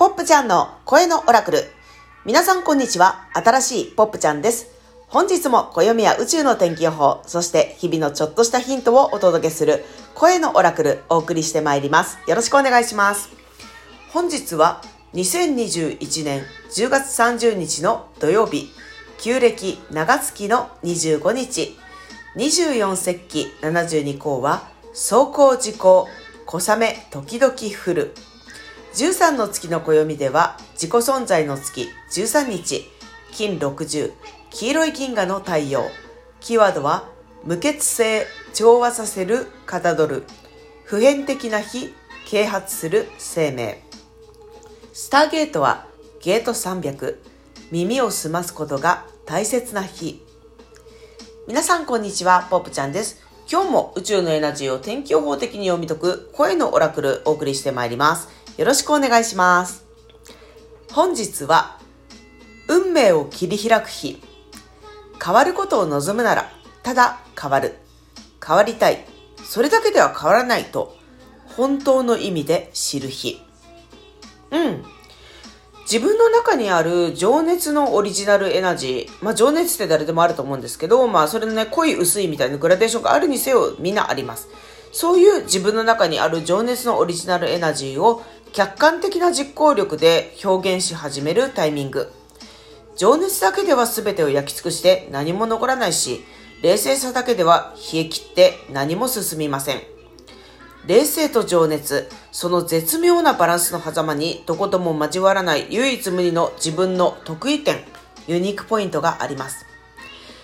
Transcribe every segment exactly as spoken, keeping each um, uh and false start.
ポップちゃんの声のオラクル。皆さんこんにちは。新しいポップちゃんです。本日も暦や宇宙の天気予報、そして日々のちょっとしたヒントをお届けする声のオラクル、お送りしてまいります。よろしくお願いします。本日はにせんにじゅういちねんじゅうがつさんじゅうにちの土曜日、旧暦長月のにじゅうごにち、にじゅうよん節気ななじゅうに項は霜降時候、小雨時々降る。じゅうさんの月の暦では自己存在の月じゅうさんにち、金ろくじゅう、黄色い銀河の太陽。キーワードは無欠性、調和させる、かたどる。普遍的な日、啓発する、生命。スターゲートはゲートさんびゃく、耳を澄ますことが大切な日。皆さんこんにちは、ポップちゃんです。今日も宇宙のエナジーを天気予報的に読み解く声のオラクル、お送りしてまいります。よろしくお願いします。本日は運命を切り開く日。変わることを望むならただ変わる、変わりたい、それだけでは変わらないと本当の意味で知る日。うん自分の中にある情熱のオリジナルエナジー、まあ情熱って誰でもあると思うんですけど、まあそれのね、濃い薄いみたいなグラデーションがあるにせよ、みんなあります。そういう自分の中にある情熱のオリジナルエナジーを客観的な実行力で表現し始めるタイミング。情熱だけでは全てを焼き尽くして何も残らないし、冷静さだけでは冷え切って何も進みません。冷静と情熱、その絶妙なバランスの狭間にどことも交わらない唯一無二の自分の得意点、ユニークポイントがあります。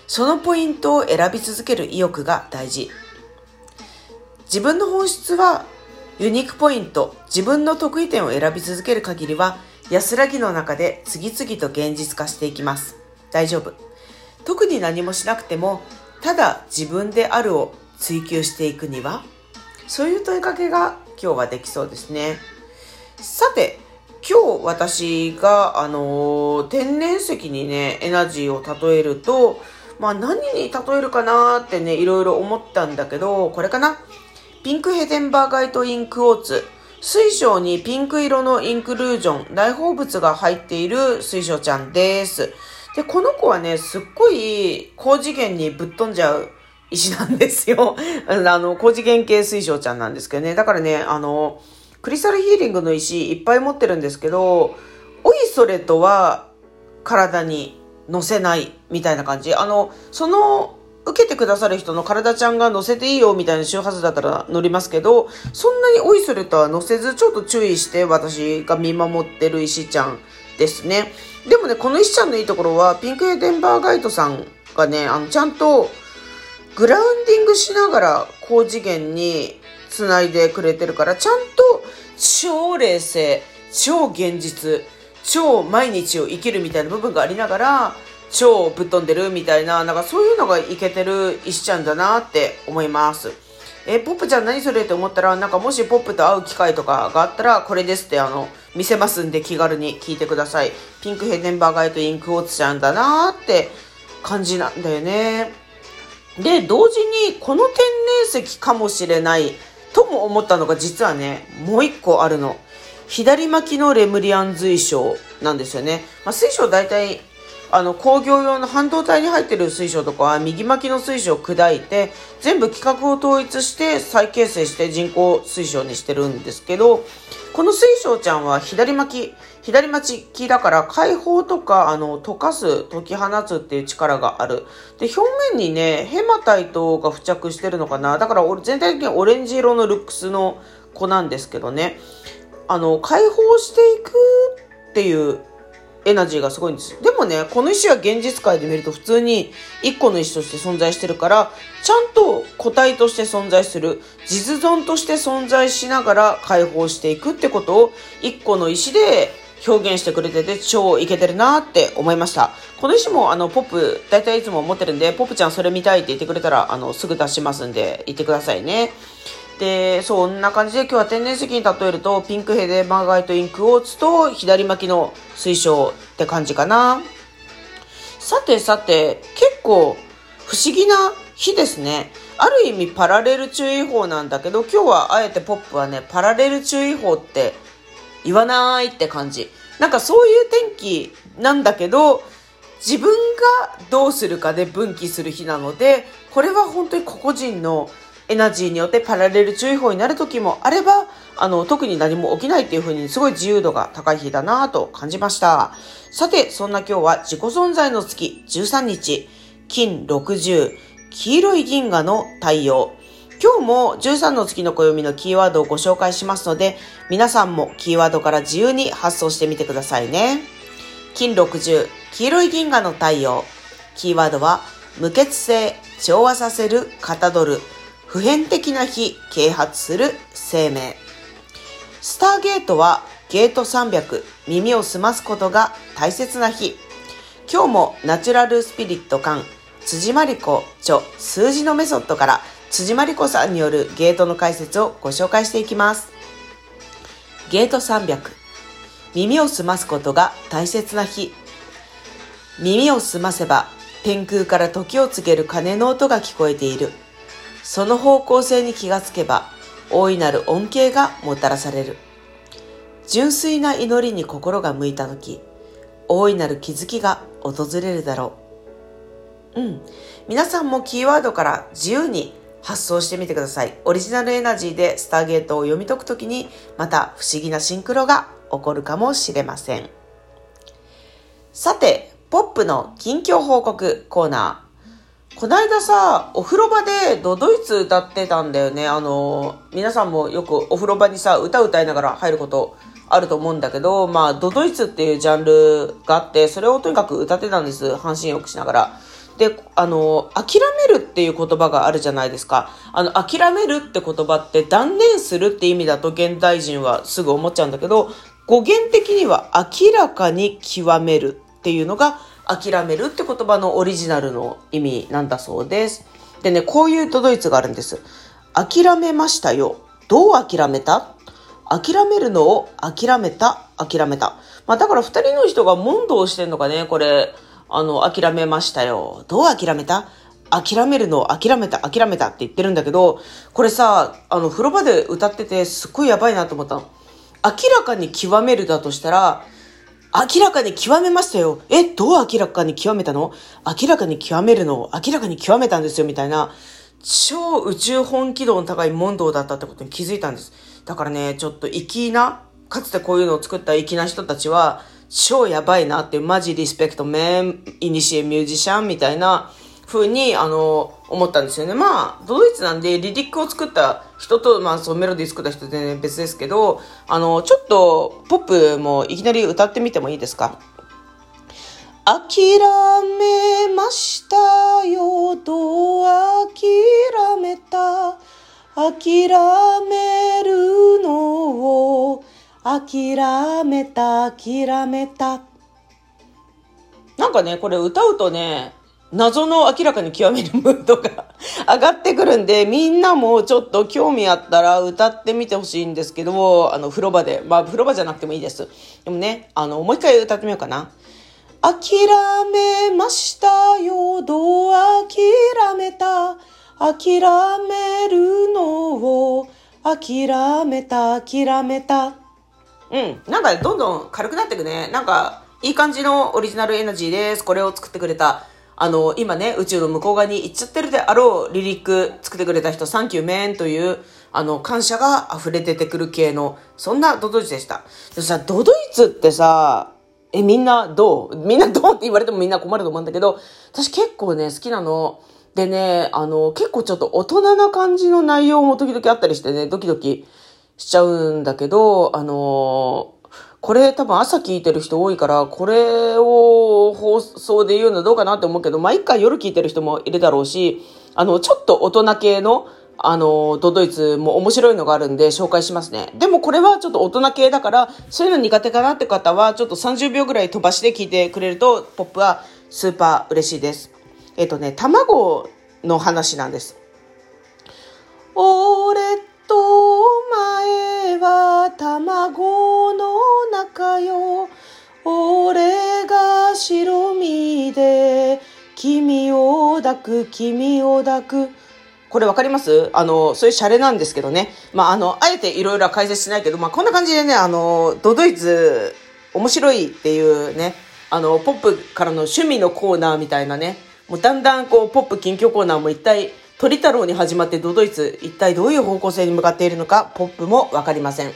そのポイントを選び続ける意欲が大事。自分の本質はユニークポイント、自分の得意点を選び続ける限りは安らぎの中で次々と現実化していきます。大丈夫、特に何もしなくてもただ自分であるを追求していくには、そういう問いかけが今日はできそうですね。さて、今日私があのー、天然石にね、エナジーを例えると、まあ何に例えるかなーってね、いろいろ思ったんだけど、これかな。ピンクヘデンバーガイトインクォーツ、水晶にピンク色のインクルージョン、内包物が入っている水晶ちゃんです。で、この子はね、すっごい高次元にぶっ飛んじゃう石なんですよ。あの、高次元系水晶ちゃんなんですけどね。だからね、あの、クリスタルヒーリングの石いっぱい持ってるんですけど、おいそれとは体に乗せないみたいな感じ。あの、その受けてくださる人の体ちゃんが乗せていいよみたいな周波数だったら乗りますけど、そんなにおいそれとは乗せず、ちょっと注意して私が見守ってる石ちゃんですね。でもね、この石ちゃんのいいところは、ピンクヘデンバーガイトさんがね、あの、ちゃんとグラウンディングしながら高次元につないでくれてるから、ちゃんと超冷静、超現実、超毎日を生きるみたいな部分がありながら超ぶっ飛んでるみたいな、なんかそういうのがイケてる石ちゃんだなって思います。えー、ポップちゃん何それって思ったら、なんかもしポップと会う機会とかがあったら、これですってあの見せますんで、気軽に聞いてください。ピンクヘデンバーガイトインクォーツちゃんだなって感じなんだよね。で、同時にこの天然石かもしれないとも思ったのが、実はね、もう一個あるの。左巻きのレムリアン水晶なんですよね。まあ、水晶大体あの工業用の半導体に入ってる水晶とかは、右巻きの水晶を砕いて全部規格を統一して再形成して人工水晶にしてるんですけど、この水晶ちゃんは左巻き、左巻きだから解放とか、あの、溶かす、解き放つっていう力がある。で、表面にね、ヘマタイトが付着してるのかな。だから全体的にオレンジ色のルックスの子なんですけどね。あの、解放していくっていうエナジーがすごいんです。でもね、この石は現実界で見ると普通に一個の石として存在してるから、ちゃんと個体として存在する、実存として存在しながら解放していくってことを一個の石で表現してくれてて、超イケてるなって思いました。この石もあのポップ大体いつも持ってるんで、ポップちゃんそれ見たいって言ってくれたら、あのすぐ出しますんで言ってくださいね。で、そんな感じで今日は天然石に例えると、ピンクヘデンバーガイトインクォーツと左巻きの水晶って感じかな。さてさて、結構不思議な日ですね。ある意味パラレル注意報なんだけど、今日はあえてポップはね、パラレル注意報って言わないって感じ。なんかそういう天気なんだけど、自分がどうするかで分岐する日なので、これは本当に個々人のエナジーによってパラレル注意報になる時もあれば、あの特に何も起きないっていう風にすごい自由度が高い日だなぁと感じました。さて、そんな今日は自己存在の月じゅうさんにち、金ろくじゅう、黄色い銀河の太陽。今日もじゅうさんの月の暦のキーワードをご紹介しますので、皆さんもキーワードから自由に発想してみてくださいね。金ろくじゅう、黄色い銀河の太陽。キーワードは無欠性、調和させる、かたどる、普遍的な日、啓発する、生命。スターゲートはゲートさんびゃく、耳を澄ますことが大切な日。今日もナチュラルスピリット館辻真理子著数字のメソッドから辻真理子さんによるゲートの解説をご紹介していきます。ゲートさんびゃく、耳を澄ますことが大切な日。耳を澄ませば天空から時を告げる鐘の音が聞こえている。その方向性に気がつけば大いなる恩恵がもたらされる。純粋な祈りに心が向いた時、大いなる気づきが訪れるだろう。うん、皆さんもキーワードから自由に発想してみてください。オリジナルエナジーでスターゲートを読み解くときに、また不思議なシンクロが起こるかもしれません。さて、ポップの近況報告コーナー。こないださ、お風呂場でドドイツ歌ってたんだよね。あの、皆さんもよくお風呂場にさ、歌歌いながら入ることあると思うんだけど、まあ、ドドイツっていうジャンルがあって、それをとにかく歌ってたんです。半身浴しながら。で、あの、諦めるっていう言葉があるじゃないですか。あの、諦めるって言葉って断念するって意味だと現代人はすぐ思っちゃうんだけど、語源的には明らかに極めるっていうのが、諦めるって言葉のオリジナルの意味なんだそうです。でね、こういう都度いつがあるんです。諦めましたよ。どう諦めた？諦めるのを諦めた、諦めた。まあだから二人の人が問答してんのかね、これ。あの、諦めましたよ。どう諦めた？諦めるのを諦めた、諦めたって言ってるんだけど、これさ、あの、風呂場で歌っててすっごいやばいなと思ったの。明らかに極めるだとしたら、明らかに極めましたよ。え、どう明らかに極めたの？明らかに極めるのを明らかに極めたんですよ、みたいな、超宇宙本気度の高い問答だったってことに気づいたんです。だからね、ちょっと粋な、かつてこういうのを作った粋な人たちは、超やばいなって、マジリスペクトメン、イニシエミュージシャンみたいな風に、あの、思ったんですよね。まあ、ドイツなんで、リリックを作った人と、まあ、そうメロディー作った人で、ね、別ですけど、あの、ちょっと、ポップもいきなり歌ってみてもいいですか？諦めましたよ、どう諦めた？諦めるのを、諦めた、諦めた。なんかね、これ歌うとね、謎の明らかに極めるムードが上がってくるんで、みんなもちょっと興味あったら歌ってみてほしいんですけど、あの、風呂場で、まあ、風呂場じゃなくてもいいです。でもね、あの、もう一回歌ってみようかな。諦めましたよ、どう諦めた？諦めるのを、諦めた、諦めた。うん、なんかどんどん軽くなっていくね。なんか、いい感じのオリジナルエナジーです。これを作ってくれた。あの、今ね、宇宙の向こう側に行っちゃってるであろうリリック作ってくれた人、サンキューメンという、あの、感謝が溢れ出てくる系の、そんなドドイツでした。でさ、ドドイツってさ、え、みんなどう？みんなどうって言われてもみんな困ると思うんだけど、私結構ね、好きなの。でね、あの、結構ちょっと大人な感じの内容も時々あったりしてね、ドキドキしちゃうんだけど、あのー、これ多分朝聞いてる人多いから、これを放送で言うのどうかなって思うけど、まあ、一回夜聞いてる人もいるだろうし、あの、ちょっと大人系の、あの、都度いつも面白いのがあるんで紹介しますね。でもこれはちょっと大人系だから、そういうの苦手かなって方は、ちょっとさんじゅうびょうぐらい飛ばしで聞いてくれると、ポップはスーパー嬉しいです。えっとね、卵の話なんです。俺とお前は卵の中よ。俺が白身で君を抱く、君を抱く。これわかります？あの、そういうシャレなんですけどね。まあ、あの、あえていろいろ解説しないけど、まあ、こんな感じでね、あの、ドドイツ面白いっていうね、あの、ポップからの趣味のコーナーみたいなね、もうだんだんこう、ポップ近況コーナーも一体、鳥太郎に始まってドドイツ、一体どういう方向性に向かっているのか、ポップもわかりません。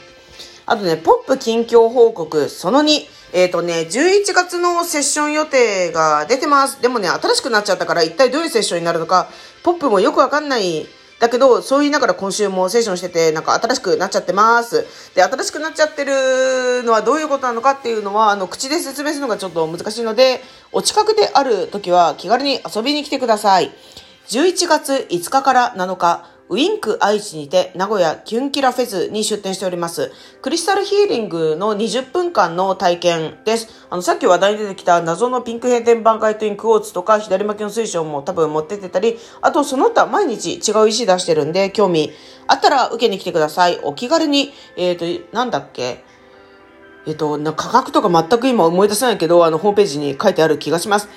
あとね、ポップ近況報告、そのに、えっとね、じゅういちがつのセッション予定が出てます。でもね、新しくなっちゃったから、一体どういうセッションになるのか、ポップもよくわかんない。だけど、そう言いながら今週もセッションしてて、なんか新しくなっちゃってます。で、新しくなっちゃってるのはどういうことなのかっていうのは、あの、口で説明するのがちょっと難しいので、お近くである時は気軽に遊びに来てください。じゅういちがついつかからなのか、ウィンク愛知にて名古屋キュンキラフェスに出展しております。クリスタルヒーリングのにじゅっぷんかんの体験です。あの、さっき話題に出てきた謎のピンク閉店挽回とインクオーツとか左巻きの水晶も多分持ってってたり、あとその他毎日違う石出してるんで、興味あったら受けに来てください。お気軽に、えっと、なんだっけえっと、な価格とか全く今思い出せないけど、あの、ホームページに書いてある気がします。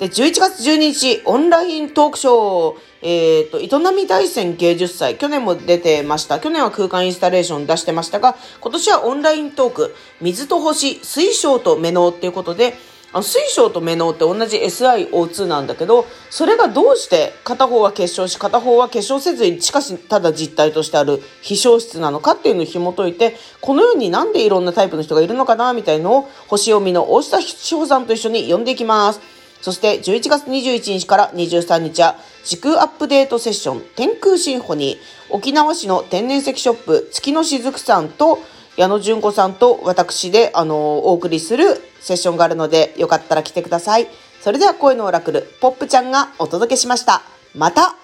で、じゅういちがつじゅうににち、オンライントークショー、えっと、営み大戦芸術祭。去年も出てました。去年は空間インスタレーション出してましたが、今年はオンライントーク、水と星、水晶とメノウっていうことで、あの水晶とメノウって同じ エスアイオーツー なんだけど、それがどうして片方は結晶し片方は結晶せずに、しかしただ実体としてある非消質なのかっていうのを紐解いて、このようになんでいろんなタイプの人がいるのかなみたいのを星読みの大下志保さんと一緒に読んでいきます。そしてじゅういちがつにじゅういちにちからにじゅうさんにちは時空アップデートセッション天空シンフォニー、沖縄市の天然石ショップ月のしずくさんと矢野純子さんと私であのお送りするセッションがあるので、よかったら来てください。それでは声のオラクルポップちゃんがお届けしました。また